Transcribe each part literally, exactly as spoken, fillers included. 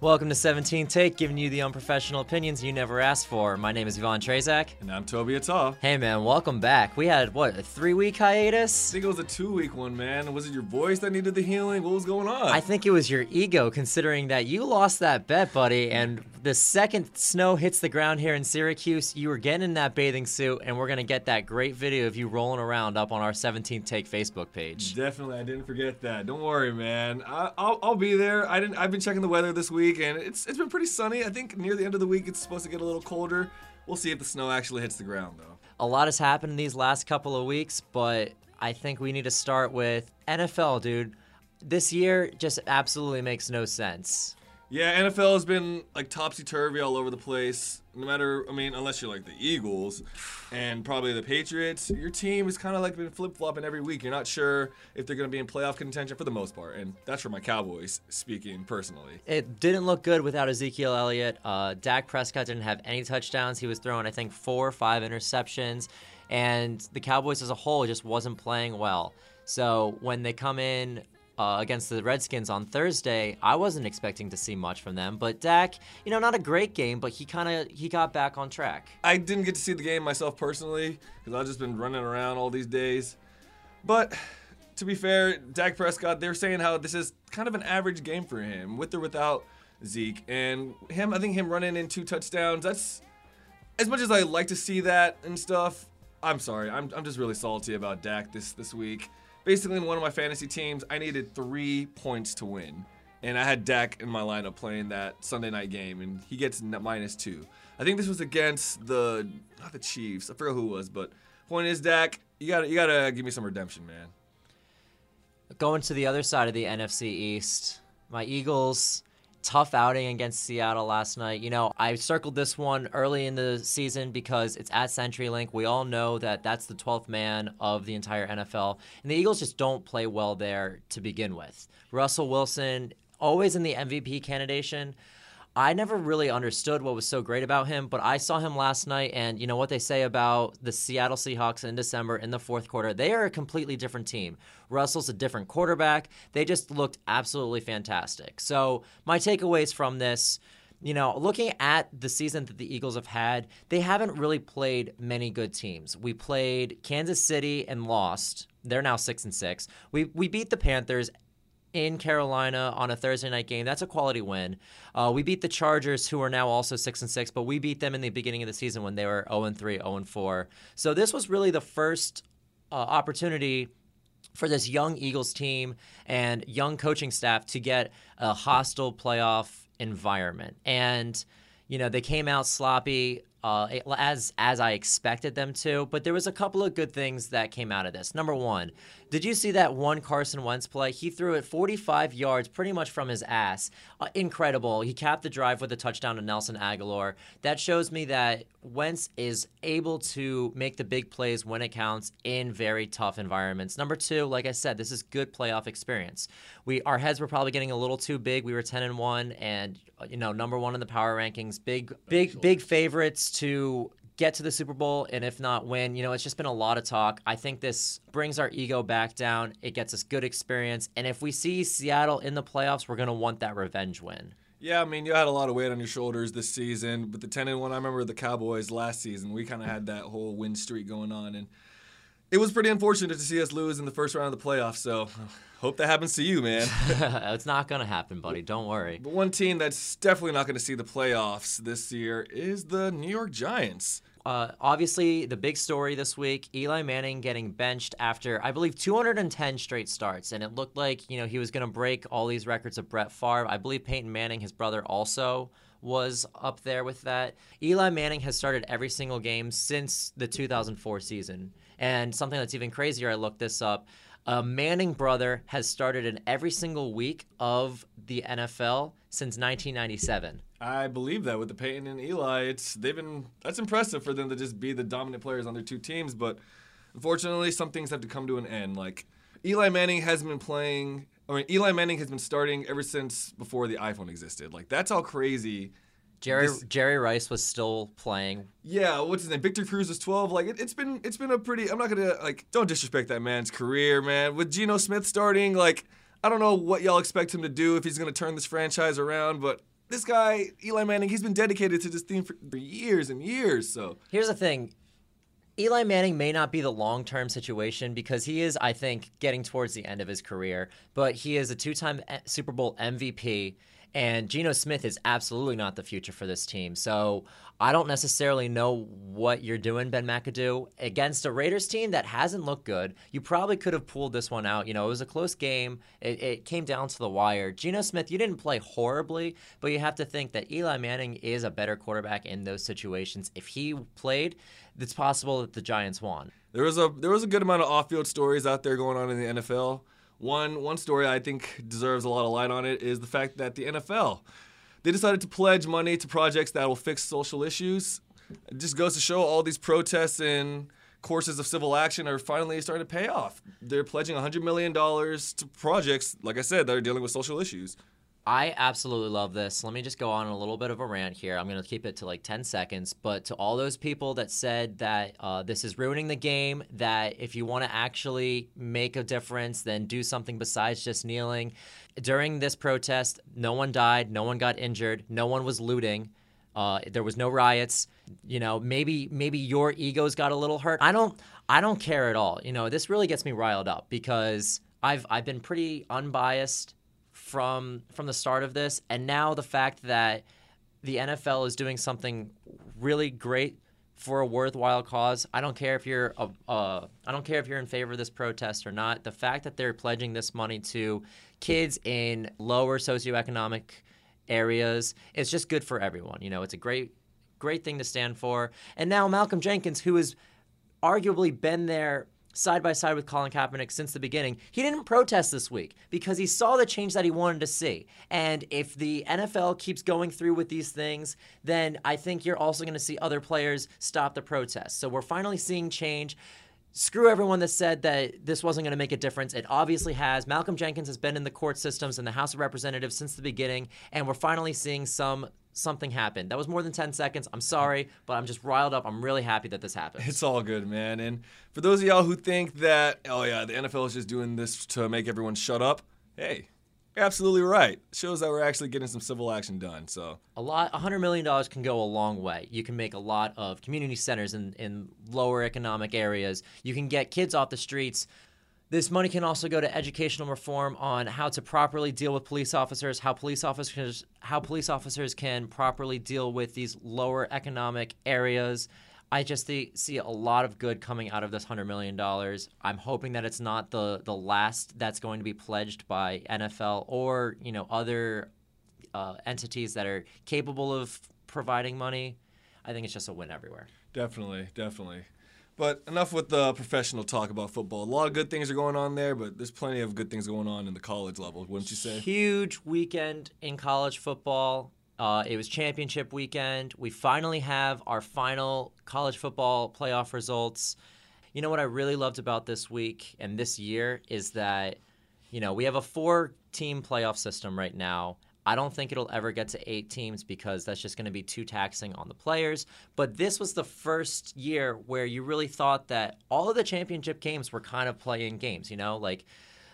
Welcome to seventeen Take, giving you the unprofessional opinions you never asked for. My name is Ivan Trezak. And I'm Tobe Atal. Hey man, welcome back. We had, what, a three-week hiatus? I think it was a two-week one, man. Was it your voice that needed the healing? What was going on? I think it was your ego, considering that you lost that bet, buddy, and the second snow hits the ground here in Syracuse, you were getting in that bathing suit, and we're going to get that great video of you rolling around up on our seventeen Take Facebook page. Definitely, I didn't forget that. Don't worry, man. I, I'll, I'll be there. I didn't, I've been checking the weather this week. And it's it's been pretty sunny. I think near the end of the week it's supposed to get a little colder. We'll see if the snow actually hits the ground, though. A lot has happened in these last couple of weeks, but I think we need to start with N F L, dude. This year just absolutely makes no sense. Yeah, N F L has been like topsy-turvy all over the place. No matter, I mean, unless you're like the Eagles and probably the Patriots, your team has kind of like been flip-flopping every week. You're not sure if they're going to be in playoff contention for the most part, and that's for my Cowboys speaking personally. It didn't look good without Ezekiel Elliott. Uh, Dak Prescott didn't have any touchdowns. He was throwing, I think, four or five interceptions, and the Cowboys as a whole just wasn't playing well. So when they come in Uh, against the Redskins on Thursday, I wasn't expecting to see much from them. But Dak, you know, not a great game, but he kind of he got back on track. I didn't get to see the game myself personally because I've just been running around all these days. But to be fair, Dak Prescott, they're saying how this is kind of an average game for him, with or without Zeke. And him, I think him running in two touchdowns, that's, as much as I like to see that and stuff, I'm sorry. I'm, I'm just really salty about Dak this, this week. Basically, in one of my fantasy teams, I needed three points to win. And I had Dak in my lineup playing that Sunday night game, and he gets minus two. I think this was against the, not the Chiefs, I forgot who it was, but point is, Dak, you gotta, you gotta give me some redemption, man. Going to the other side of the N F C East, my Eagles, tough outing against Seattle last night. You know, I circled this one early in the season because it's at CenturyLink. We all know that that's the twelfth man of the entire N F L. And the Eagles just don't play well there to begin with. Russell Wilson, always in the M V P candidation. I never really understood what was so great about him, but I saw him last night, and you know what they say about the Seattle Seahawks in December in the fourth quarter. They are a completely different team. Russell's a different quarterback. They just looked absolutely fantastic. So my takeaways from this, you know, looking at the season that the Eagles have had, they haven't really played many good teams. We played Kansas City and lost. They're now six and six. We we beat the Panthers in Carolina on a Thursday night game. That's a quality win. Uh, we beat the Chargers, who are now also six and six, but we beat them in the beginning of the season when they were oh and three, oh and four. So this was really the first uh, opportunity for this young Eagles team and young coaching staff to get a hostile playoff environment. And, you know, they came out sloppy, Uh, as as I expected them to, but there was a couple of good things that came out of this. Number one, did you see that one Carson Wentz play? He threw it forty-five yards pretty much from his ass. Uh, incredible. He capped the drive with a touchdown to Nelson Aguilar. That shows me that Wentz is able to make the big plays when it counts in very tough environments. Number two, like I said, this is good playoff experience. We Our heads were probably getting a little too big. We were ten and one and, you know, number one in the power rankings. Big, big, big favorites to get to the Super Bowl, and if not win. You know, it's just been a lot of talk. I think this brings our ego back down. It gets us good experience, and if we see Seattle in the playoffs, we're going to want that revenge win. Yeah, I mean, you had a lot of weight on your shoulders this season, but the ten and one, I remember the Cowboys last season. We kind of had that whole win streak going on, and it was pretty unfortunate to see us lose in the first round of the playoffs, so hope that happens to you, man. It's not going to happen, buddy. Don't worry. But one team that's definitely not going to see the playoffs this year is the New York Giants. Uh, obviously, the big story this week, Eli Manning getting benched after, I believe, two hundred ten straight starts. And it looked like, you know, he was going to break all these records of Brett Favre. I believe Peyton Manning, his brother, also was up there with that. Eli Manning has started every single game since the two thousand four season. And something that's even crazier, I looked this up, a Manning brother has started in every single week of the N F L since nineteen ninety-seven. I believe that with the Peyton and Eli, it's they've been that's impressive for them to just be the dominant players on their two teams. But unfortunately, some things have to come to an end. Like Eli Manning has been playing. I mean, Eli Manning has been starting ever since before the iPhone existed. Like that's how crazy. Jerry this, Jerry Rice was still playing. Yeah, what's his name? Victor Cruz was twelve. Like it, it's been it's been a pretty. I'm not gonna like don't disrespect that man's career, man. With Geno Smith starting, like I don't know what y'all expect him to do if he's gonna turn this franchise around, but this guy, Eli Manning, he's been dedicated to this team for years and years. So here's the thing. Eli Manning may not be the long-term situation because he is, I think, getting towards the end of his career. But he is a two-time Super Bowl M V P, and Geno Smith is absolutely not the future for this team. So I don't necessarily know what you're doing, Ben McAdoo, against a Raiders team that hasn't looked good. You probably could have pulled this one out. You know, it was a close game. It, it came down to the wire. Geno Smith, you didn't play horribly, but you have to think that Eli Manning is a better quarterback in those situations. If he played, it's possible that the Giants won. There was a there was a good amount of off-field stories out there going on in the N F L. One one story I think deserves a lot of light on it is the fact that the N F L, they decided to pledge money to projects that will fix social issues. It just goes to show all these protests and courses of civil action are finally starting to pay off. They're pledging one hundred million dollars to projects, like I said, that are dealing with social issues. I absolutely love this. Let me just go on a little bit of a rant here. I'm going to keep it to like ten seconds. But to all those people that said that uh, this is ruining the game, that if you want to actually make a difference, then do something besides just kneeling. During this protest, no one died. No one got injured. No one was looting. Uh, there was no riots. You know, maybe maybe your egos got a little hurt. I don't, I don't care at all. You know, this really gets me riled up because I've, I've been pretty unbiased from from the start of this, and now the fact that the N F L is doing something really great for a worthwhile cause. I don't care if you're a, uh, I don't care if you're in favor of this protest or not. The fact that they're pledging this money to kids in lower socioeconomic areas, it's just good for everyone. You know, it's a great great thing to stand for. And now Malcolm Jenkins, who has arguably been there side by side with Colin Kaepernick since the beginning, he didn't protest this week because he saw the change that he wanted to see. And if the N F L keeps going through with these things, then I think you're also going to see other players stop the protest. So we're finally seeing change. Screw everyone that said that this wasn't going to make a difference. It obviously has. Malcolm Jenkins has been in the court systems and the House of Representatives since the beginning, and we're finally seeing some something happen. That was more than ten seconds. I'm sorry, but I'm just riled up. I'm really happy that this happened. It's all good, man. And for those of y'all who think that, oh yeah, the N F L is just doing this to make everyone shut up, hey, you're absolutely right. It shows that we're actually getting some civil action done. So a lot, one hundred million dollars can go a long way. You can make a lot of community centers in, in lower economic areas. You can get kids off the streets. This money can also go to educational reform on how to properly deal with police officers, how police officers how police officers can properly deal with these lower economic areas. I just see a lot of good coming out of this one hundred million dollars. I'm hoping that it's not the, the last that's going to be pledged by N F L or, you know, other uh, entities that are capable of providing money. I think it's just a win everywhere. Definitely, definitely. But enough with the professional talk about football. A lot of good things are going on there, but there's plenty of good things going on in the college level, wouldn't you say? Huge weekend in college football. Uh, it was championship weekend. We finally have our final college football playoff results. You know what I really loved about this week and this year is that, you know, we have a four-team playoff system right now. I don't think it'll ever get to eight teams because that's just going to be too taxing on the players. But this was the first year where you really thought that all of the championship games were kind of play-in games, you know? Like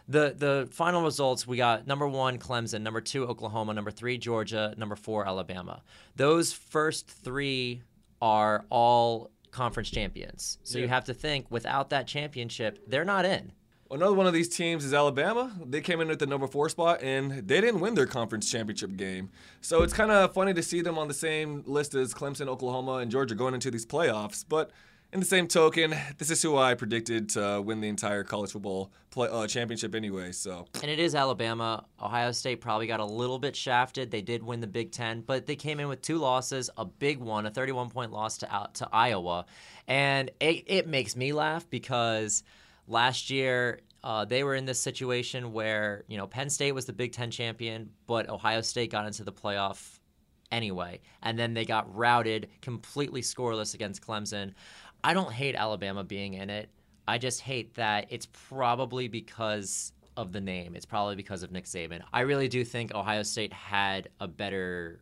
the the final results, we got number one, Clemson, number two, Oklahoma, number three, Georgia, number four, Alabama. Those first three are all conference champions. So yeah, you have to think without that championship, they're not in. Another one of these teams is Alabama. They came in at the number four spot, and they didn't win their conference championship game. So it's kind of funny to see them on the same list as Clemson, Oklahoma, and Georgia going into these playoffs. But in the same token, this is who I predicted to win the entire college football play, uh, championship anyway. So, and it is Alabama. Ohio State probably got a little bit shafted. They did win the Big Ten, but they came in with two losses, a big one, a thirty-one point loss to, out, to Iowa. And it, it makes me laugh because – last year, uh, they were in this situation where, you know, Penn State was the Big Ten champion, but Ohio State got into the playoff anyway. And then they got routed, completely scoreless against Clemson. I don't hate Alabama being in it. I just hate that it's probably because of the name. It's probably because of Nick Saban. I really do think Ohio State had a better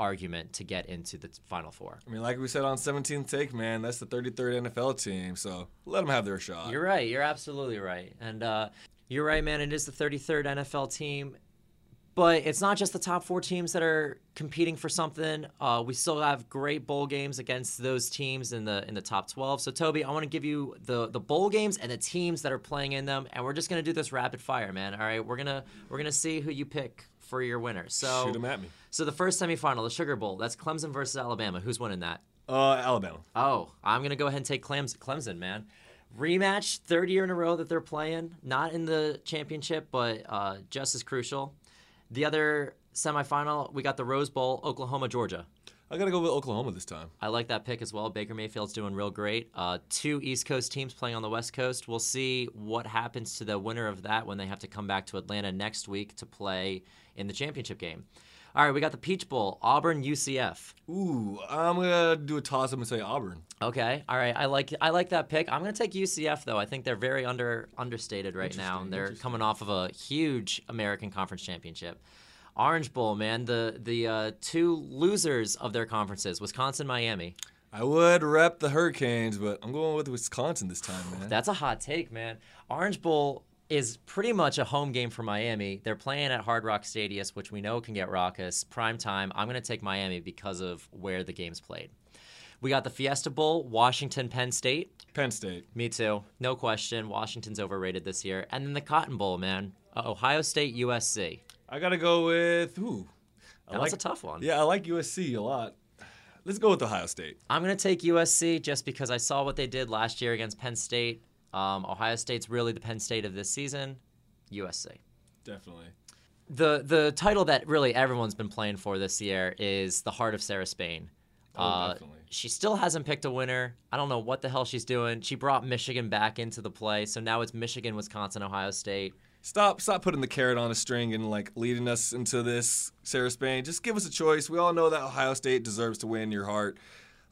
argument to get into the Final Four. I mean, like we said on seventeenth Take, man, that's the thirty-third N F L team, so let them have their shot. You're right. You're absolutely right. And uh, you're right, man. It is the thirty-third N F L team, But it's not just the top four teams that are competing for something. Uh, we still have great bowl games against those teams in the in the top twelve. So, Toby, I want to give you the the bowl games and the teams that are playing in them, and we're just gonna do this rapid fire, man. All right, we're gonna we're gonna see who you pick for your winner. So shoot them at me. So the first semifinal, the Sugar Bowl, that's Clemson versus Alabama. Who's winning that? Uh, Alabama. Oh, I'm gonna go ahead and take Clemson. Clemson, man. Rematch, third year in a row that they're playing, not in the championship, but uh, just as crucial. The other semifinal, we got the Rose Bowl, Oklahoma, Georgia. I got to go with Oklahoma this time. I like that pick as well. Baker Mayfield's doing real great. Uh, two East Coast teams playing on the West Coast. We'll see what happens to the winner of that when they have to come back to Atlanta next week to play in the championship game. All right, we got the Peach Bowl, Auburn, U C F. Ooh, I'm going to do a toss-up and say Auburn. Okay, all right. I like I like that pick. I'm going to take U C F, though. I think they're very under understated right now, and they're coming off of a huge American Conference Championship. Orange Bowl, man, the, the uh, two losers of their conferences, Wisconsin, Miami. I would rep the Hurricanes, but I'm going with Wisconsin this time, man. That's a hot take, man. Orange Bowl is pretty much a home game for Miami. They're playing at Hard Rock Stadium, which we know can get raucous. Prime time. I'm going to take Miami because of where the game's played. We got the Fiesta Bowl, Washington, Penn State. Penn State. Me too. No question. Washington's overrated this year. And then the Cotton Bowl, man. Uh, Ohio State, U S C. I got to go with, ooh. I that like, was a tough one. Yeah, I like U S C a lot. Let's go with Ohio State. I'm going to take U S C just because I saw what they did last year against Penn State. Um, Ohio State's really the Penn State of this season, U S C. Definitely. The the title that really everyone's been playing for this year is the heart of Sarah Spain. Oh, uh, definitely. She still hasn't picked a winner. I don't know what the hell she's doing. She brought Michigan back into the play, so now it's Michigan, Wisconsin, Ohio State. Stop stop putting the carrot on a string and like leading us into this, Sarah Spain. Just give us a choice. We all know that Ohio State deserves to win your heart.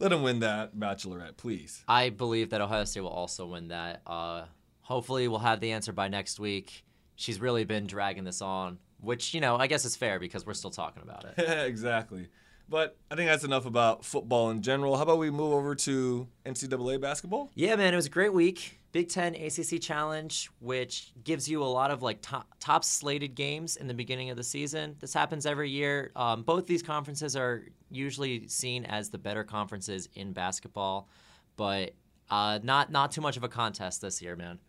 Let them win that Bachelorette, please. I believe that Ohio State will also win that. Uh, hopefully we'll have the answer by next week. She's really been dragging this on, which, you know, I guess is fair because we're still talking about it. Exactly. But I think that's enough about football in general. How about we move over to N C double A basketball? Yeah, man, it was a great week. Big Ten A C C Challenge, which gives you a lot of like top, top slated games in the beginning of the season. This happens every year. Um, both these conferences are usually seen as the better conferences in basketball, but uh, not not too much of a contest this year, man.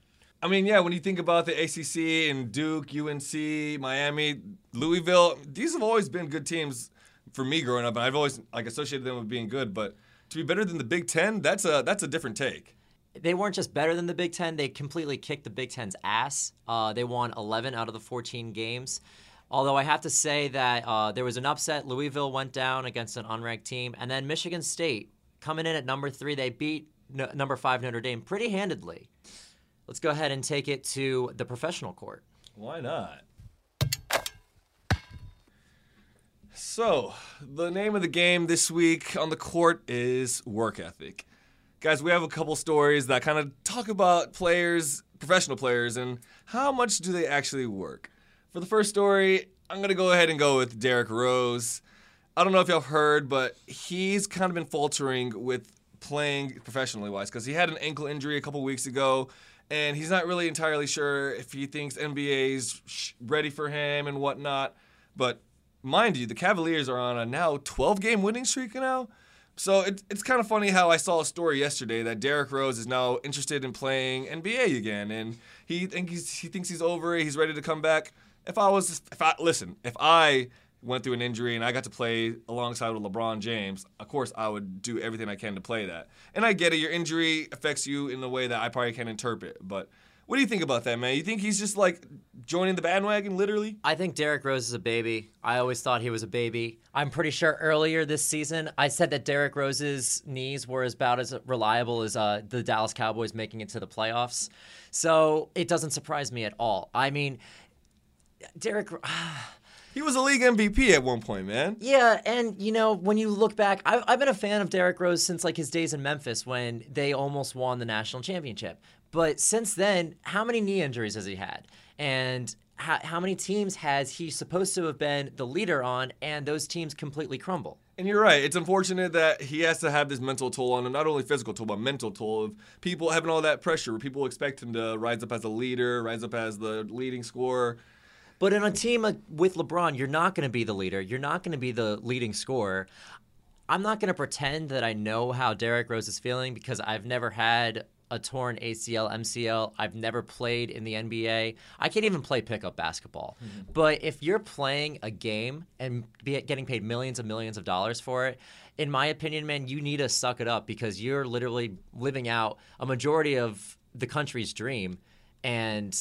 I mean, yeah, when you think about the A C C and Duke, U N C, Miami, Louisville, these have always been good teams for me growing up, and I've always like associated them with being good. But to be better than the Big Ten, that's a that's a different take. They weren't just better than the Big Ten. They completely kicked the Big Ten's ass. Uh, they won eleven out of the fourteen games. Although I have to say that uh, there was an upset. Louisville went down against an unranked team. And then Michigan State, coming in at number three, they beat no, number five Notre Dame pretty handedly. Let's go ahead and take it to the professional court. Why not? So, the name of the game this week on the court is work ethic. Guys, we have a couple stories that kind of talk about players, professional players, and how much do they actually work. For the first story, I'm going to go ahead and go with Derrick Rose. I don't know if y'all heard, but he's kind of been faltering with playing professionally-wise because he had an ankle injury a couple weeks ago, and he's not really entirely sure if he thinks N B A's ready for him and whatnot. But mind you, the Cavaliers are on a now twelve-game winning streak now. So it, it's kind of funny how I saw a story yesterday that Derrick Rose is now interested in playing N B A again, and he think he's, he thinks he's over it. He's ready to come back. If I was, if I listen, if I went through an injury and I got to play alongside with LeBron James, of course I would do everything I can to play that. And I get it. Your injury affects you in the way that I probably can't interpret, but. What do you think about that, man? You think he's just, like, joining the bandwagon, literally? I think Derrick Rose is a baby. I always thought he was a baby. I'm pretty sure earlier this season I said that Derrick Rose's knees were about as reliable as uh, the Dallas Cowboys making it to the playoffs. So it doesn't surprise me at all. I mean, Derrick he was a league M V P at one point, man. Yeah, and, you know, when you look back, I, I've been a fan of Derrick Rose since, like, his days in Memphis when they almost won the national championship. But since then, how many knee injuries has he had? And how, how many teams has he supposed to have been the leader on, and those teams completely crumble? And you're right. It's unfortunate that he has to have this mental toll on him, not only physical toll, but mental toll of people having all that pressure where people expect him to rise up as a leader, rise up as the leading scorer. But in a team with LeBron, you're not going to be the leader. You're not going to be the leading scorer. I'm not going to pretend that I know how Derrick Rose is feeling because I've never had a torn A C L, M C L. I've never played in the N B A. I can't even play pickup basketball. Mm-hmm. But if you're playing a game and be getting paid millions and millions of dollars for it, in my opinion, man, you need to suck it up because you're literally living out a majority of the country's dream and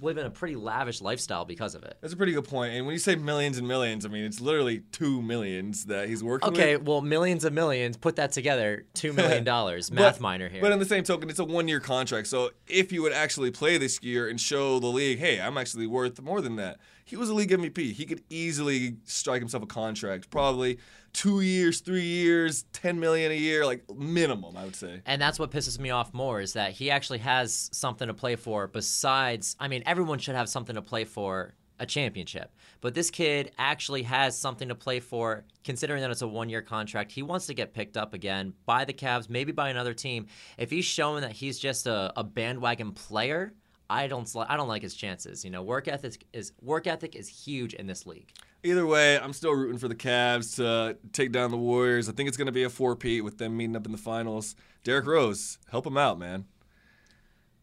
living a pretty lavish lifestyle because of it. That's a pretty good point. And when you say millions and millions, I mean, it's literally two millions that he's working okay, with. Okay, well, millions and millions, put that together, two million dollars. Math but, minor here. But on the same token, it's a one-year contract. So if you would actually play this year and show the league, hey, I'm actually worth more than that. He was a league M V P. He could easily strike himself a contract, probably two years, three years, ten million dollars a year, like minimum, I would say. And that's what pisses me off more is that he actually has something to play for besides, I mean, everyone should have something to play for, a championship. But this kid actually has something to play for, considering that it's a one-year contract. He wants to get picked up again by the Cavs, maybe by another team. If he's showing that he's just a, a bandwagon player, I don't I don't like his chances. You know, work ethic is work ethic is huge in this league. Either way, I'm still rooting for the Cavs to take down the Warriors. I think it's going to be a four-peat with them meeting up in the finals. Derrick Rose, help him out, man.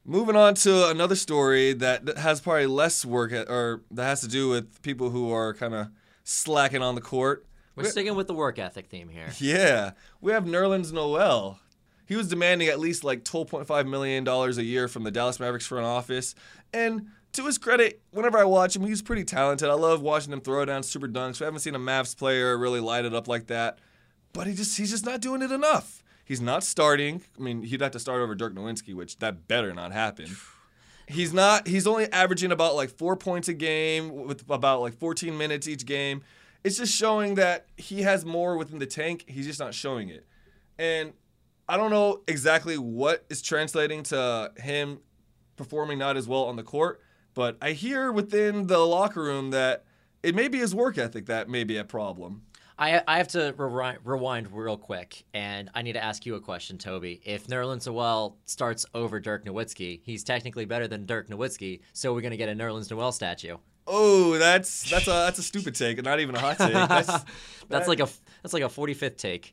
Moving on to another story that has probably less work at, or that has to do with people who are kind of slacking on the court. We're, We're sticking with the work ethic theme here. Yeah. We have Nerlens Noel. He was demanding at least like twelve point five million dollars a year from the Dallas Mavericks front office. And to his credit, whenever I watch him, he's pretty talented. I love watching him throw down super dunks. We haven't seen a Mavs player really light it up like that. But he just he's just not doing it enough. He's not starting. I mean, he'd have to start over Dirk Nowitzki, which that better not happen. He's not. He's only averaging about like four points a game with about like fourteen minutes each game. It's just showing that he has more within the tank. He's just not showing it. And I don't know exactly what is translating to him performing not as well on the court, but I hear within the locker room that it may be his work ethic that may be a problem. I I have to re- rewind real quick, and I need to ask you a question, Toby. If Nerlens Noel starts over Dirk Nowitzki, he's technically better than Dirk Nowitzki, so we're going to get a Nerlens Noel statue. Oh, that's that's a that's a stupid take, not even a hot take. That's, that... that's like a that's like a forty-fifth take.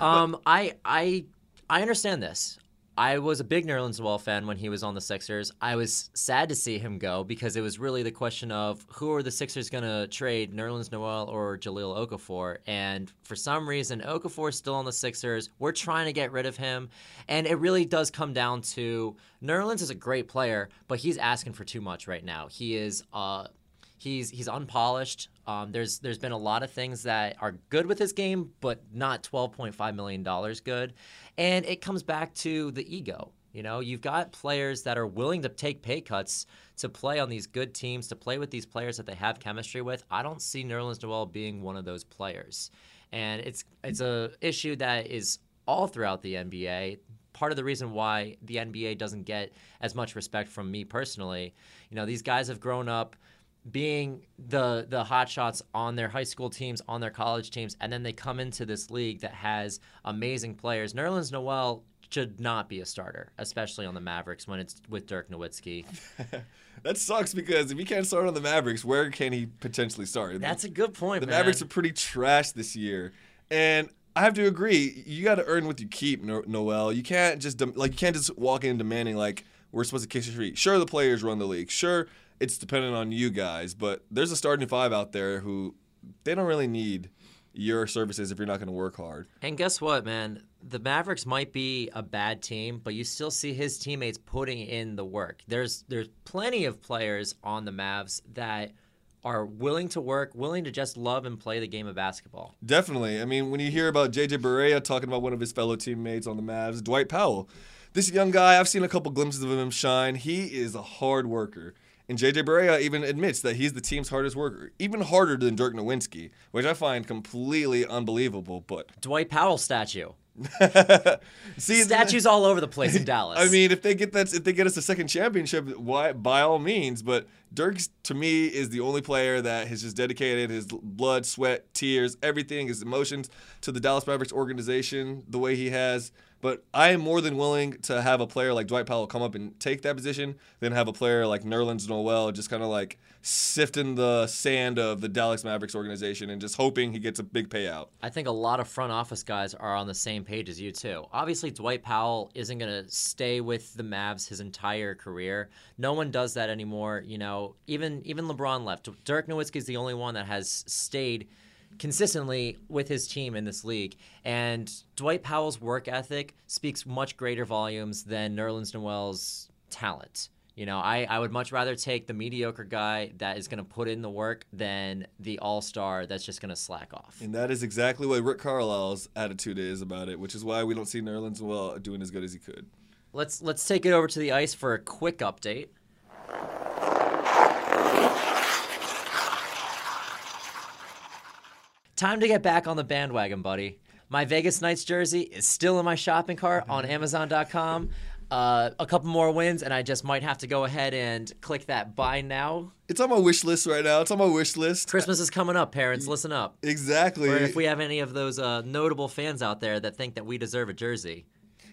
um, I I I understand this. I was a big Nerlens Noel fan when he was on the Sixers. I was sad to see him go because it was really the question of who are the Sixers going to trade, Nerlens Noel or Jahlil Okafor? And for some reason, Okafor's still on the Sixers. We're trying to get rid of him. And it really does come down to Nerlens is a great player, but he's asking for too much right now. He is uh, he's he's unpolished. Um, there's there's been a lot of things that are good with his game, but not twelve point five million dollars good. And it comes back to the ego. You know, you've got players that are willing to take pay cuts to play on these good teams, to play with these players that they have chemistry with. I don't see Nerlens Noel being one of those players. And it's it's a issue that is all throughout the N B A. Part of the reason why the N B A doesn't get as much respect from me personally, you know, these guys have grown up being the the hotshots on their high school teams, on their college teams, and then they come into this league that has amazing players. Nerlens Noel should not be a starter, especially on the Mavericks when it's with Dirk Nowitzki. That sucks because if he can't start on the Mavericks, where can he potentially start? That's a good point, The man. Mavericks are pretty trash this year. And I have to agree, you got to earn what you keep, no- Noel. You can't just de- like you can't just walk in demanding like we're supposed to kiss your feet. Sure, the players run the league. Sure, it's dependent on you guys, but there's a starting five out there who they don't really need your services if you're not going to work hard. And guess what, man? The Mavericks might be a bad team, but you still see his teammates putting in the work. There's there's plenty of players on the Mavs that are willing to work, willing to just love and play the game of basketball. Definitely. I mean, when you hear about J J Barea talking about one of his fellow teammates on the Mavs, Dwight Powell, this young guy, I've seen a couple glimpses of him shine. He is a hard worker. And J J Barea even admits that he's the team's hardest worker, even harder than Dirk Nowitzki, which I find completely unbelievable. But Dwight Powell statue. See, statues all over the place in Dallas. I mean, if they get that, if they get us a second championship, why? By all means. But Dirk, to me, is the only player that has just dedicated his blood, sweat, tears, everything, his emotions to the Dallas Mavericks organization the way he has. But I am more than willing to have a player like Dwight Powell come up and take that position than have a player like Nerlens Noel just kind of like sifting the sand of the Dallas Mavericks organization and just hoping he gets a big payout. I think a lot of front office guys are on the same page as you too. Obviously, Dwight Powell isn't going to stay with the Mavs his entire career. No one does that anymore. You know, even even LeBron left. Dirk Nowitzki is the only one that has stayed consistently with his team in this league, and Dwight Powell's work ethic speaks much greater volumes than Nerlens Noel's talent. You know, I, I would much rather take the mediocre guy that is going to put in the work than the all-star that's just going to slack off. And that is exactly what Rick Carlisle's attitude is about it, which is why we don't see Nerlens Noel doing as good as he could. Let's let's take it over to the ice for a quick update. Time to get back on the bandwagon, buddy. My Vegas Knights jersey is still in my shopping cart on Amazon dot com. Uh, a couple more wins, and I just might have to go ahead and click that buy now. It's on my wish list right now. It's on my wish list. Christmas is coming up, parents. Listen up. Exactly. Or if we have any of those uh, notable fans out there that think that we deserve a jersey.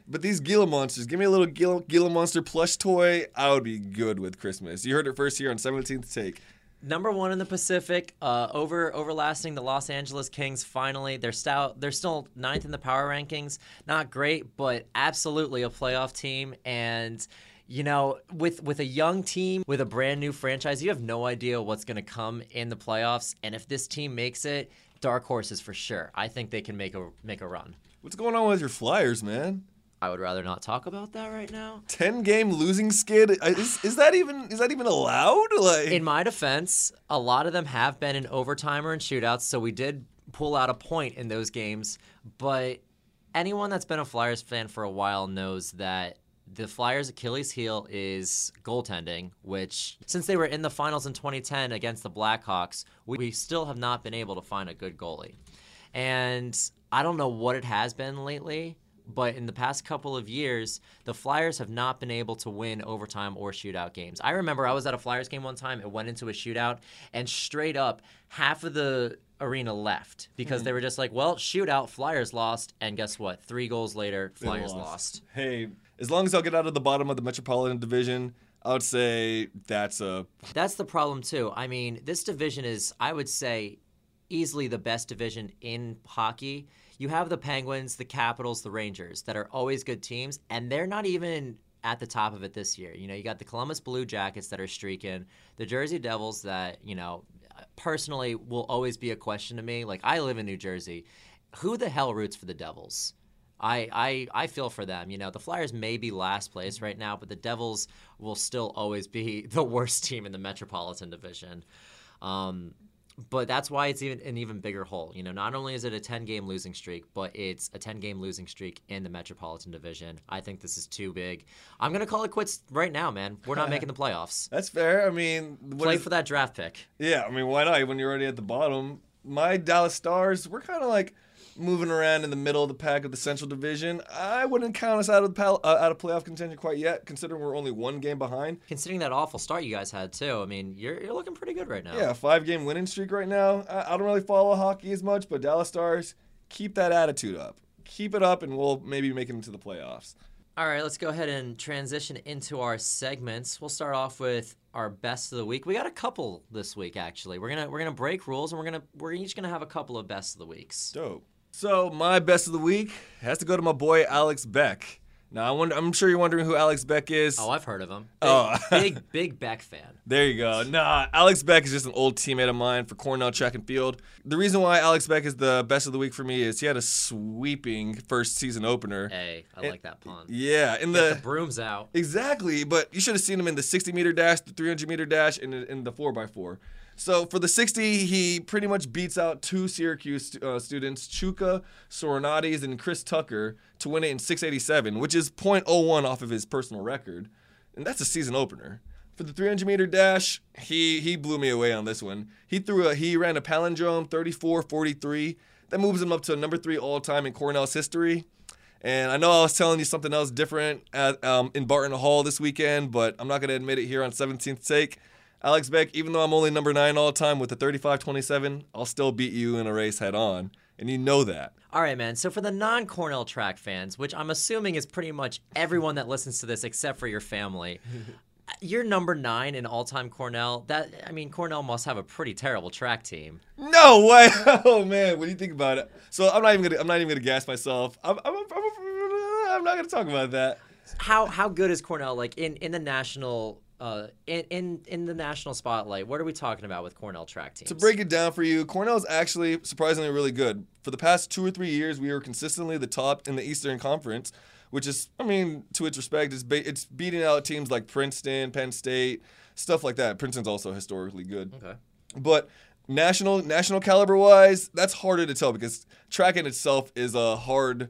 But these Gila Monsters, give me a little Gila, Gila Monster plush toy. I would be good with Christmas. You heard it first here on seventeenth Take. Number one in the Pacific, uh, over overlasting the Los Angeles Kings. Finally, they're still they're still ninth in the power rankings. Not great, but absolutely a playoff team. And you know, with with a young team, with a brand new franchise, you have no idea what's going to come in the playoffs. And if this team makes it, dark horses for sure. I think they can make a make a run. What's going on with your Flyers, man? I would rather not talk about that right now. ten game losing skid. Is, is that even is that even allowed? Like, in my defense, a lot of them have been in overtime or in shootouts, so we did pull out a point in those games. But anyone that's been a Flyers fan for a while knows that the Flyers' Achilles heel is goaltending, which, since they were in the finals in twenty ten against the Blackhawks, we still have not been able to find a good goalie. And I don't know what it has been lately, but in the past couple of years, the Flyers have not been able to win overtime or shootout games. I remember I was at a Flyers game one time. It went into a shootout, and straight up, half of the arena left because mm-hmm. they were just like, well, shootout, Flyers lost, and guess what? Three goals later, Flyers lost. lost. Hey, as long as I'll get out of the bottom of the Metropolitan Division, I would say that's a... That's the problem, too. I mean, this division is, I would say, easily the best division in hockey. You have the Penguins, the Capitals, the Rangers that are always good teams, and they're not even at the top of it this year. You know, you got the Columbus Blue Jackets that are streaking, the Jersey Devils that, you know, personally will always be a question to me. Like, I live in New Jersey. Who the hell roots for the Devils? I, I I feel for them. You know, the Flyers may be last place right now, but the Devils will still always be the worst team in the Metropolitan Division. Um But that's why it's even an even bigger hole. You know, not only is it a ten game losing streak, but it's a ten game losing streak in the Metropolitan Division. I think this is too big. I'm going to call it quits right now, man. We're not making the playoffs. That's fair. I mean, what play is, for that draft pick. Yeah, I mean, why not? When you're already at the bottom, my Dallas Stars, we're kind of like moving around in the middle of the pack of the Central Division. I wouldn't count us out of the pal- uh, out of playoff contention quite yet, considering we're only one game behind. Considering that awful start you guys had too, I mean, you're you're looking pretty good right now. Yeah, five game winning streak right now. I, I don't really follow hockey as much, but Dallas Stars, keep that attitude up, keep it up, and we'll maybe make it into the playoffs. All right, let's go ahead and transition into our segments. We'll start off with our best of the week. We got a couple this week actually. We're gonna we're gonna break rules and we're gonna we're each gonna have a couple of best of the weeks. Dope. So my best of the week has to go to my boy Alex Beck. Now I wonder, I'm sure you're wondering who Alex Beck is. Oh, I've heard of him. Big, oh, big big Beck fan. There you go. Nah, Alex Beck is just an old teammate of mine for Cornell Track and Field. The reason why Alex Beck is the best of the week for me is he had a sweeping first season opener. Hey, I and, like that pun. Yeah, in the, the brooms out. Exactly, but you should have seen him in the sixty meter dash, the three hundred meter dash, and in the four by four. So for the sixty, he pretty much beats out two Syracuse uh, students, Chuka Soronides and Chris Tucker, to win it in six eighty-seven, which is point oh one off of his personal record. And that's a season opener. For the three hundred meter dash, he he blew me away on this one. He threw a he ran a palindrome thirty-four forty-three. That moves him up to number three all-time in Cornell's history. And I know I was telling you something else different at, um, in Barton Hall this weekend, but I'm not going to admit it here on seventeenth Take. Alex Beck, even though I'm only number nine all time with a thirty-five twenty-seven, I'll still beat you in a race head on. And you know that. All right, man. So for the non-Cornell track fans, which I'm assuming is pretty much everyone that listens to this except for your family, you're number nine in all-time Cornell. That I mean, Cornell must have a pretty terrible track team. No way! Oh man, what do you think about it? So I'm not even gonna I'm not even gonna gas myself. I'm I'm, I'm, I'm not gonna talk about that. How how good is Cornell? Like in in the national. Uh, in, in in the national spotlight, what are we talking about with Cornell track teams? To break it down for you, Cornell is actually surprisingly really good. For the past two or three years, we were consistently the top in the Eastern Conference, which is, I mean, to its respect, it's, ba it's beating out teams like Princeton, Penn State, stuff like that. Princeton's also historically good. Okay. But national, national caliber-wise, that's harder to tell because track in itself is a hard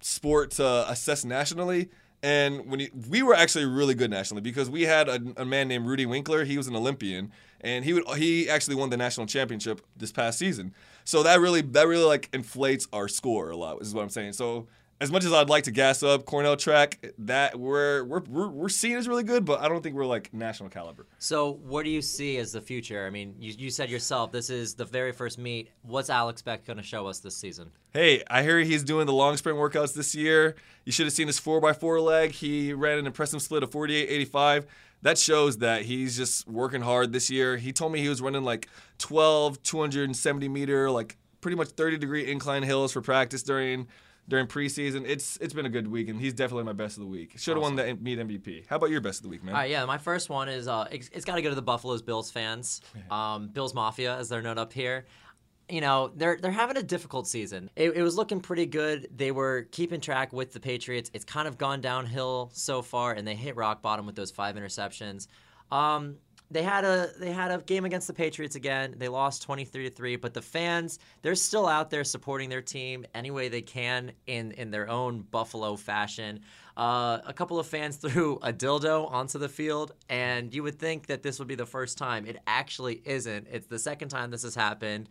sport to assess nationally. And when you, we were actually really good nationally because we had a, a man named Rudy Winkler. He was an Olympian, and he would he actually won the national championship this past season. So that really that really like inflates our score a lot, is what I'm saying. So as much as I'd like to gas up Cornell track, that we're we're we're, we're seen as really good, but I don't think we're like national caliber. So what do you see as the future? I mean, you you said yourself this is the very first meet. What's Alex Beck going to show us this season? Hey, I hear he's doing the long sprint workouts this year. You should have seen his four by four leg. He ran an impressive split of forty-eight eighty-five. That shows that he's just working hard this year. He told me he was running like twelve, two seventy meter, like pretty much thirty degree incline hills for practice during during preseason. It's it's been a good week, and he's definitely my best of the week. Should have awesome. won that meet M V P. How about your best of the week, man? All right, yeah, my first one is uh, it's, it's got to go to the Buffalo's Bills fans. Um, Bills Mafia, as they're known up here. You know, they're they're having a difficult season. It, it was looking pretty good. They were keeping track with the Patriots. It's kind of gone downhill so far, and they hit rock bottom with those five interceptions. Um, they had a they had a game against the Patriots again. They lost twenty-three to three, but the fans, they're still out there supporting their team any way they can in in their own Buffalo fashion. Uh, a couple of fans threw a dildo onto the field, and you would think that this would be the first time. It actually isn't. It's the second time this has happened.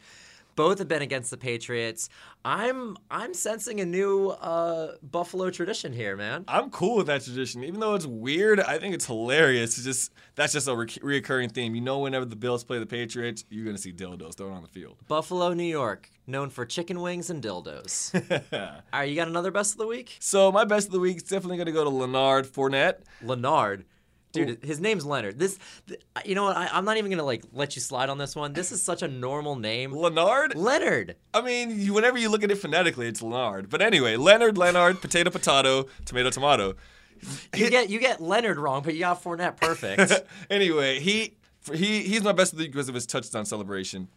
Both have been against the Patriots. I'm I'm sensing a new uh, Buffalo tradition here, man. I'm cool with that tradition, even though it's weird. I think it's hilarious. It's just that's just a re recurring theme. You know, whenever the Bills play the Patriots, you're gonna see dildos thrown on the field. Buffalo, New York, known for chicken wings and dildos. All right, you got another best of the week? So my best of the week is definitely gonna go to Leonard Fournette. Leonard. Dude, his name's Leonard. This, th you know what? I, I'm not even gonna like let you slide on this one. This is such a normal name. Leonard. Leonard. I mean, you, whenever you look at it phonetically, it's Leonard. But anyway, Leonard, Leonard, potato, potato, tomato, tomato. You get you get Leonard wrong, but you got Fournette perfect. Anyway, he he he's my best of the week because of his touchdown celebration.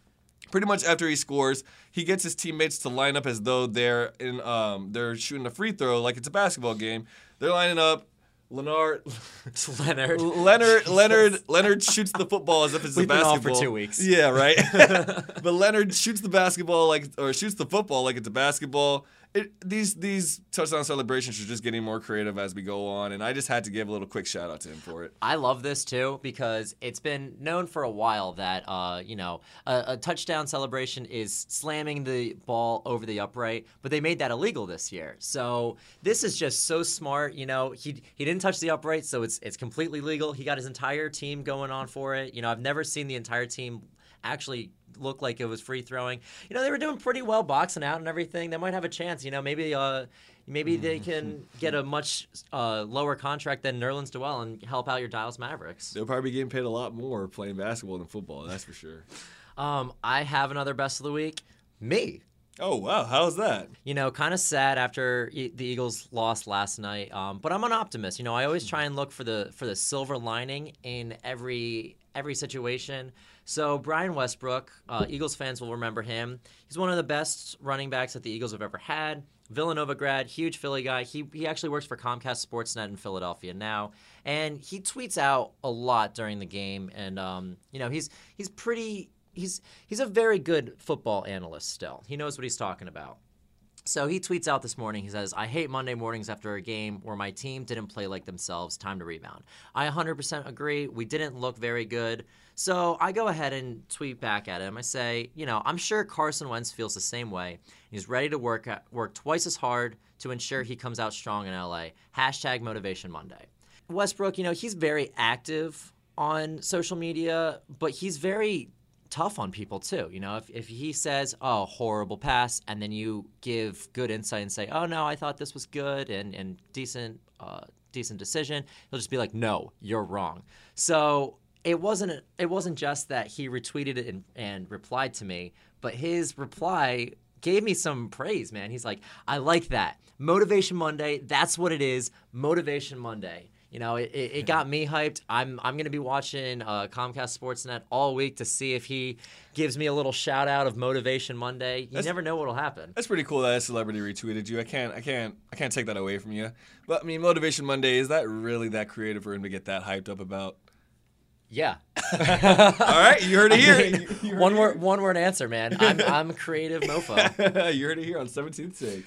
Pretty much after he scores, he gets his teammates to line up as though they're in um they're shooting a free throw like it's a basketball game. They're lining up. Leonard, Leonard, Leonard, Leonard, Leonard shoots the football as if it's We've a basketball. We've been off for two weeks. Yeah, right. But Leonard shoots the basketball like, or shoots the football like it's a basketball. It, these these touchdown celebrations are just getting more creative as we go on, and I just had to give a little quick shout out to him for it. I love this too because it's been known for a while that uh, you know a, a touchdown celebration is slamming the ball over the upright, but they made that illegal this year. So this is just so smart. You know, he he didn't touch the upright, so it's it's completely legal. He got his entire team going on for it. You know, I've never seen the entire team actually looked like it was free throwing. You know, they were doing pretty well boxing out and everything. They might have a chance. You know, maybe uh, maybe they can get a much uh, lower contract than Nerlens Noel and help out your Dallas Mavericks. They'll probably be getting paid a lot more playing basketball than football, that's for sure. um, I have another best of the week. Me. Oh, wow. How's that? You know, kind of sad after e the Eagles lost last night, um, but I'm an optimist. You know, I always try and look for the for the silver lining in every every situation. So Brian Westbrook, uh, Eagles fans will remember him. He's one of the best running backs that the Eagles have ever had. Villanova grad, huge Philly guy. He, he actually works for Comcast Sportsnet in Philadelphia now. And he tweets out a lot during the game. And, um, you know, he's he's pretty – he's he's a very good football analyst still. He knows what he's talking about. So he tweets out this morning, he says, "I hate Monday mornings after a game where my team didn't play like themselves. Time to rebound." I one hundred percent agree. We didn't look very good. So I go ahead and tweet back at him. I say, you know, I'm sure Carson Wentz feels the same way. He's ready to work, work twice as hard to ensure he comes out strong in L A. Hashtag Motivation Monday. Westbrook, you know, he's very active on social media, but he's very tough on people too. You know, if, if he says, oh, horrible pass, and then you give good insight and say, oh no, I thought this was good and, and decent, uh, decent decision, he'll just be like, no, you're wrong. So it wasn't, it wasn't just that he retweeted it and, and replied to me, but his reply gave me some praise, man. He's like, I like that. Motivation Monday, that's what it is, Motivation Monday. You know, it, it got me hyped. I'm I'm going to be watching uh, Comcast Sportsnet all week to see if he gives me a little shout out of Motivation Monday. You that's, never know what'll happen. That's pretty cool that a celebrity retweeted you. I can't I can't I can't take that away from you. But I mean, Motivation Monday, is that really that creative for him to get that hyped up about? Yeah. All right, you heard it here. I mean, you heard one it word here. One word answer, man. I'm I'm a creative mofo. You heard it here on seventeenth Take.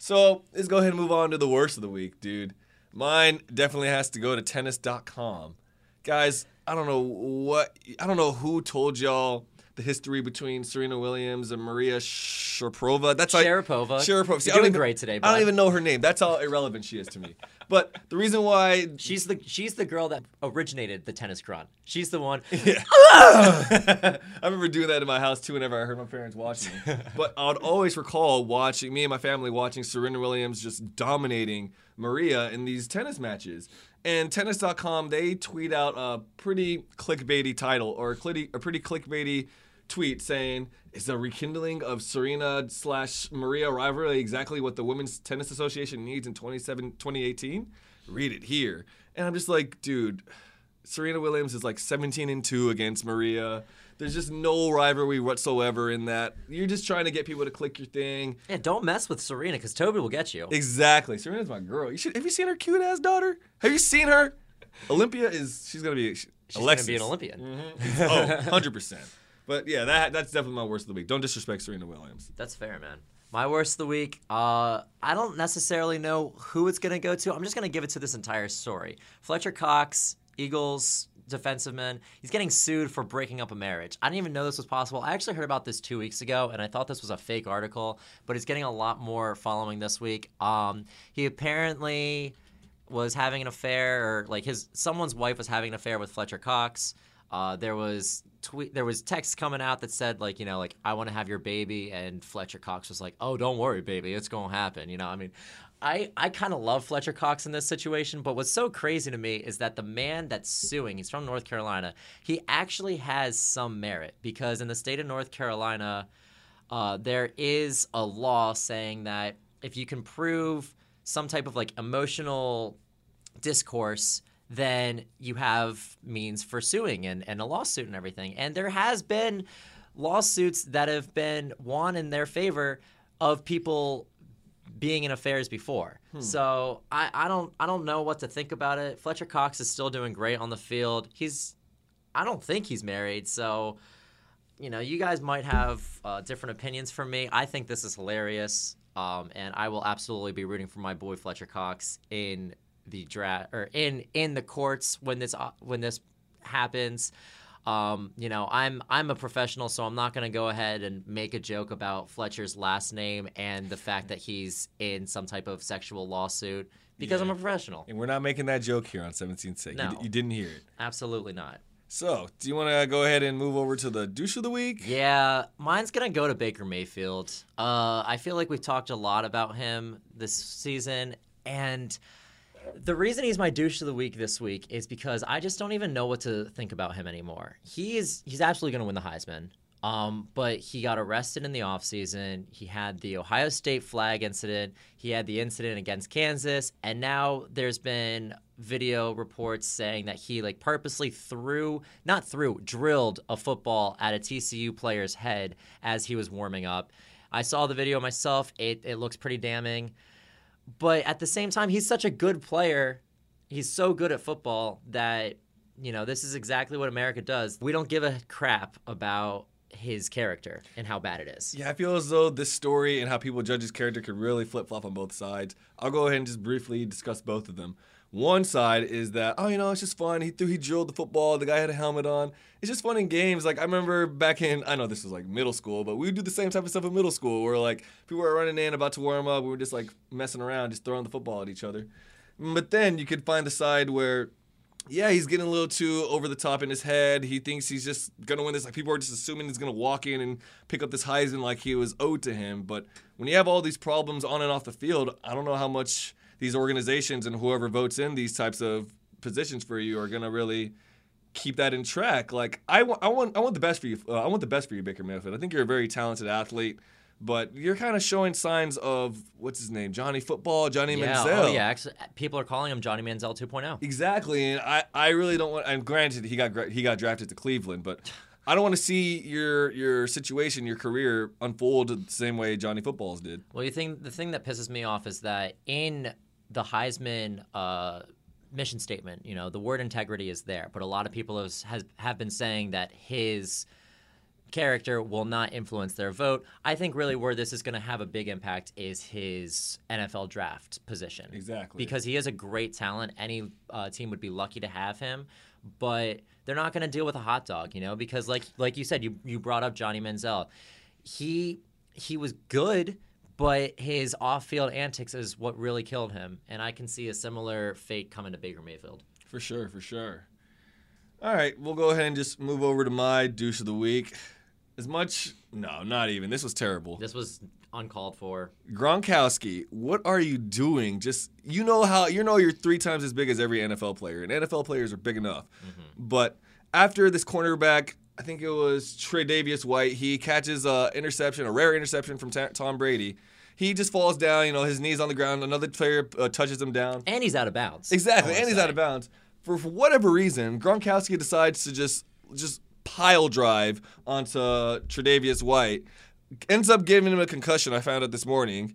So let's go ahead and move on to the worst of the week, dude. Mine definitely has to go to tennis dot com. Guys, I don't know what I don't know who told y'all the history between Serena Williams and Maria Sharapova. That's like, Sharapova. Sharapova. See, You're doing even, great today, bud. I don't even know her name. That's how irrelevant she is to me. But the reason why she's the she's the girl that originated the tennis grunt. She's the one. Yeah. I remember doing that in my house too whenever I heard my parents watching. But I would always recall watching me and my family watching Serena Williams just dominating Maria in these tennis matches. And tennis dot com, they tweet out a pretty clickbaity title or a pretty, a pretty clickbaity tweet saying, "Is the rekindling of Serena slash Maria rivalry exactly what the Women's Tennis Association needs in twenty eighteen? Read it here." And I'm just like, dude, Serena Williams is like seventeen and two against Maria. There's just no rivalry whatsoever in that. You're just trying to get people to click your thing. Yeah, don't mess with Serena because Toby will get you. Exactly. Serena's my girl. You should. Have you seen her cute ass daughter? Have you seen her? Olympia is. She's gonna be. She's Alexis. Gonna be an Olympian. Mm-hmm. Oh, one hundred percent. But yeah, that that's definitely my worst of the week. Don't disrespect Serena Williams. That's fair, man. My worst of the week, uh, I don't necessarily know who it's gonna go to. I'm just gonna give it to this entire story. Fletcher Cox, Eagles defensive man, he's getting sued for breaking up a marriage. I didn't even know this was possible. I actually heard about this two weeks ago, and I thought this was a fake article, but it's getting a lot more following this week. Um, he apparently was having an affair, or like his someone's wife was having an affair with Fletcher Cox. Uh, there was tweet, there was text coming out that said like, you know, like, I want to have your baby, and Fletcher Cox was like, "Oh, don't worry, baby, it's gonna happen." You know, I mean, I, I kind of love Fletcher Cox in this situation, but what's so crazy to me is that the man that's suing, he's from North Carolina, he actually has some merit, because in the state of North Carolina, uh, there is a law saying that if you can prove some type of like emotional discourse, then you have means for suing and, and a lawsuit and everything. And there has been lawsuits that have been won in their favor of people being in affairs before. Hmm. So I, I don't I don't know what to think about it. Fletcher Cox is still doing great on the field. He's I don't think he's married, so you know, you guys might have uh, different opinions from me. I think this is hilarious, um, and I will absolutely be rooting for my boy Fletcher Cox in the draft or in, in the courts when this uh, when this happens. Um, you know, I'm I'm a professional, so I'm not going to go ahead and make a joke about Fletcher's last name and the fact that he's in some type of sexual lawsuit, because yeah. I'm a professional. And we're not making that joke here on seventeenth Take. No. You, you didn't hear it. Absolutely not. So, do you want to go ahead and move over to the douche of the week? Yeah, mine's going to go to Baker Mayfield. Uh, I feel like we've talked a lot about him this season, and the reason he's my douche of the week this week is because I just don't even know what to think about him anymore. He is, he's absolutely going to win the Heisman, um, but he got arrested in the offseason. He had the Ohio State flag incident. He had the incident against Kansas, and now there's been video reports saying that he like purposely threw, not threw, drilled a football at a T C U player's head as he was warming up. I saw the video myself. It, it looks pretty damning. But at the same time, he's such a good player. He's so good at football that, you know, this is exactly what America does. We don't give a crap about his character and how bad it is. Yeah, I feel as though this story and how people judge his character could really flip-flop on both sides. I'll go ahead and just briefly discuss both of them. One side is that, oh, you know, it's just fun. He threw, he drilled the football. The guy had a helmet on. It's just fun in games. Like, I remember back in, I know this was like middle school, but we would do the same type of stuff in middle school where, like, people were running in, about to warm up. We were just, like, messing around, just throwing the football at each other. But then you could find the side where, yeah, he's getting a little too over the top in his head. He thinks he's just going to win this. Like, people are just assuming he's going to walk in and pick up this Heisman like he was owed to him. But when you have all these problems on and off the field, I don't know how much these organizations and whoever votes in these types of positions for you are going to really keep that in track. Like, I want, I want, I want the best for you. Uh, I want the best for you, Baker Mayfield. I think you're a very talented athlete. But you're kind of showing signs of, what's his name, Johnny Football, Johnny yeah, Manziel. Oh, yeah, actually, people are calling him Johnny Manziel two point oh. Exactly, and I, I really don't want – and granted, he got he got drafted to Cleveland, but I don't want to see your your situation, your career unfold the same way Johnny Football's did. Well, you think, the thing that pisses me off is that in the Heisman uh, mission statement, you know, the word integrity is there, but a lot of people has, has, have been saying that his – character will not influence their vote. I think really where this is going to have a big impact is his N F L draft position. Exactly. Because he is a great talent. Any uh, team would be lucky to have him, but they're not going to deal with a hot dog, you know, because like like you said, you, you brought up Johnny Manziel. He, he was good, but his off-field antics is what really killed him, and I can see a similar fate coming to Baker Mayfield. For sure, for sure. All right, we'll go ahead and just move over to my douche of the week. As much, no, not even. This was terrible. This was uncalled for. Gronkowski, what are you doing? Just, you know how, you know you're three times as big as every N F L player, and N F L players are big enough. Mm-hmm. But after this cornerback, I think it was Tre'Davious White, he catches a interception, a rare interception from ta- Tom Brady. He just falls down, you know, his knee's on the ground. Another player uh, touches him down. And he's out of bounds. Exactly, and he's out of bounds. For, for whatever reason, Gronkowski decides to just, just, pile drive onto Tre'Davious White, ends up giving him a concussion. I found out this morning.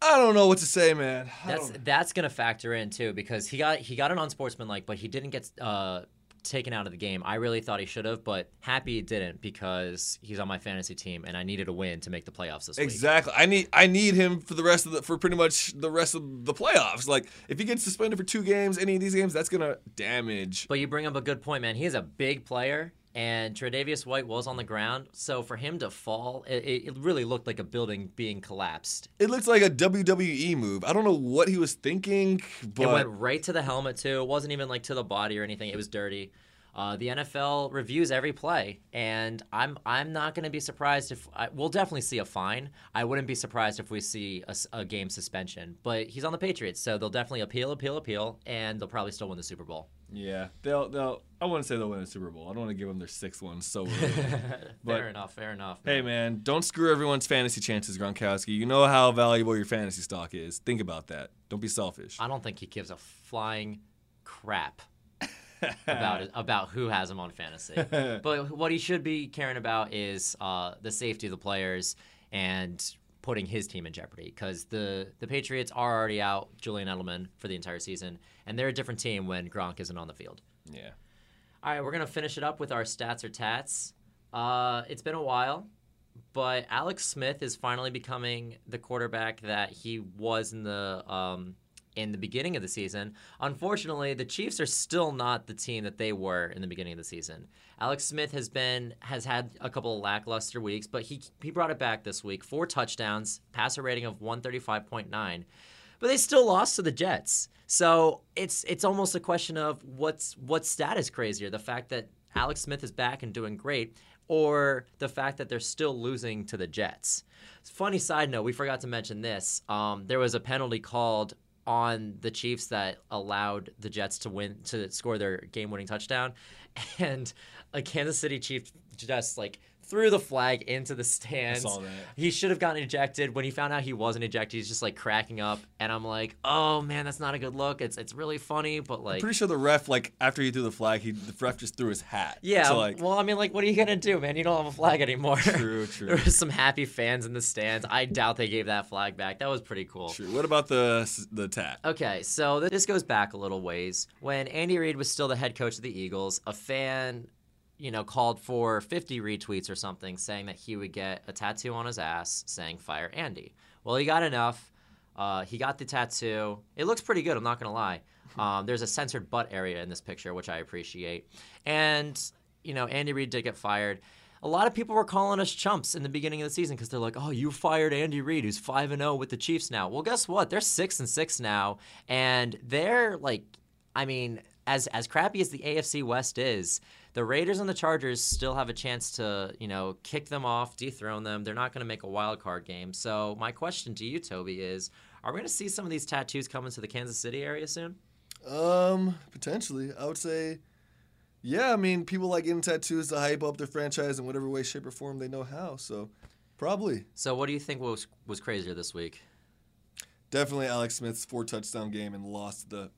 I don't know what to say, man. I that's that's gonna factor in too, because he got he got an unsportsmanlike, but he didn't get uh, taken out of the game. I really thought he should have, but happy he didn't because he's on my fantasy team and I needed a win to make the playoffs this exactly. week. Exactly. I need I need him for the rest of the for pretty much the rest of the playoffs. Like if he gets suspended for two games, any of these games, that's gonna damage. But you bring up a good point, man. He is a big player. And Tre'Davious White was on the ground, so for him to fall, it, it really looked like a building being collapsed. It looked like a W W E move. I don't know what he was thinking, but... It went right to the helmet, too. It wasn't even, like, to the body or anything. It was dirty. Uh, the N F L reviews every play, and I'm I'm not going to be surprised if... I, we'll definitely see a fine. I wouldn't be surprised if we see a, a game suspension. But he's on the Patriots, so they'll definitely appeal, appeal, appeal, and they'll probably still win the Super Bowl. Yeah, they'll they'll. I wouldn't say they'll win the Super Bowl. I don't want to give them their sixth one so early. Fair enough, fair enough. Man. Hey, man, don't screw everyone's fantasy chances, Gronkowski. You know how valuable your fantasy stock is. Think about that. Don't be selfish. I don't think he gives a flying crap about it, about who has him on fantasy. But what he should be caring about is uh, the safety of the players and putting his team in jeopardy because the, the Patriots are already out Julian Edelman for the entire season, and they're a different team when Gronk isn't on the field. Yeah. All right, we're going to finish it up with our stats or tats. Uh, it's been a while, but Alex Smith is finally becoming the quarterback that he was in the um, in the beginning of the season. Unfortunately, the Chiefs are still not the team that they were in the beginning of the season. Alex Smith has been has had a couple of lackluster weeks, but he he brought it back this week. Four touchdowns, passer rating of one thirty-five point nine. But they still lost to the Jets. So it's it's almost a question of what's what stat is crazier, the fact that Alex Smith is back and doing great or the fact that they're still losing to the Jets. Funny side note, we forgot to mention this. Um, there was a penalty called on the Chiefs that allowed the Jets to win to score their game-winning touchdown, and a Kansas City Chief just like threw the flag into the stands. I saw that. He should have gotten ejected. When he found out he wasn't ejected, he's just like cracking up, and I'm like, oh man, that's not a good look. It's it's really funny, but like I'm pretty sure the ref like after he threw the flag, he the ref just threw his hat. Yeah. So, like, well, I mean, like, what are you gonna do, man? You don't have a flag anymore. True, true. There was some happy fans in the stands. I doubt they gave that flag back. That was pretty cool. True. What about the the tat? Okay, so this goes back a little ways when Andy Reid was still the head coach of the Eagles. A fan. you know, called for fifty retweets or something saying that he would get a tattoo on his ass saying fire Andy. Well, he got enough. Uh, he got the tattoo. It looks pretty good, I'm not going to lie. Um, there's a censored butt area in this picture, which I appreciate. And, you know, Andy Reid did get fired. A lot of people were calling us chumps in the beginning of the season because they're like, oh, you fired Andy Reid, who's five and oh with the Chiefs now. Well, guess what? They're six and six now, and they're like, I mean, as as crappy as the A F C West is, the Raiders and the Chargers still have a chance to, you know, kick them off, dethrone them. They're not going to make a wild card game. So my question to you, Toby, is are we going to see some of these tattoos coming to the Kansas City area soon? Um, potentially. I would say... Yeah, I mean, people like getting tattoos to hype up their franchise in whatever way, shape, or form they know how. So, probably. So, what do you think was was crazier this week? Definitely Alex Smith's four-touchdown game and lost to the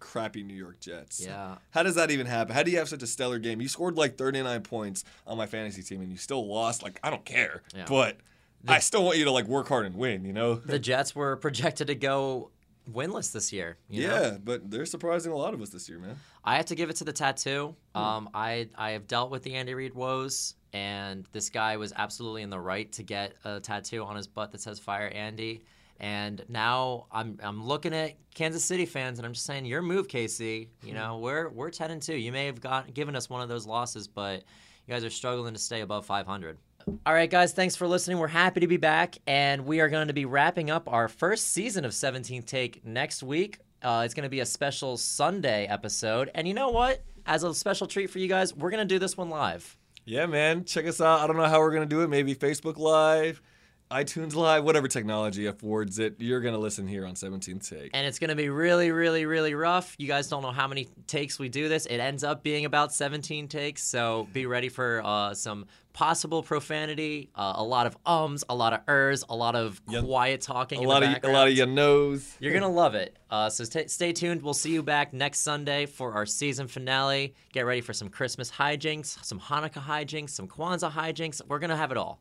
crappy New York Jets. Yeah. How does that even happen? How do you have such a stellar game? You scored like thirty-nine points on my fantasy team, and you still lost. Like, I don't care, yeah. but the, I still want you to like work hard and win. You know, the Jets were projected to go winless this year. You yeah, know? But they're surprising a lot of us this year, man. I have to give it to the tattoo. Um, I I have dealt with the Andy Reid woes, and this guy was absolutely in the right to get a tattoo on his butt that says "Fire Andy." And now I'm I'm looking at Kansas City fans, and I'm just saying, your move, K C. You know, we're we're ten and two. You may have got given us one of those losses, but you guys are struggling to stay above five hundred. All right, guys, thanks for listening. We're happy to be back, and we are going to be wrapping up our first season of seventeenth Take next week. Uh, it's going to be a special Sunday episode, and you know what? As a special treat for you guys, we're going to do this one live. Yeah, man, check us out. I don't know how we're going to do it. Maybe Facebook Live, iTunes Live, whatever technology affords it. You're going to listen here on seventeenth Take. And it's going to be really, really, really rough. You guys don't know how many takes we do this. It ends up being about seventeen takes, so be ready for uh, some possible profanity, uh, a lot of ums, a lot of ers, a lot of yep. quiet talking a in lot the background. Of, a lot of your no's. You're going to love it. Uh, so t- stay tuned. We'll see you back next Sunday for our season finale. Get ready for some Christmas hijinks, some Hanukkah hijinks, some Kwanzaa hijinks. We're going to have it all.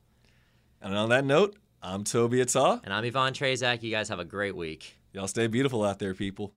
And on that note, I'm Tobe Atal. And I'm Ivan Trezak. You guys have a great week. Y'all stay beautiful out there, people.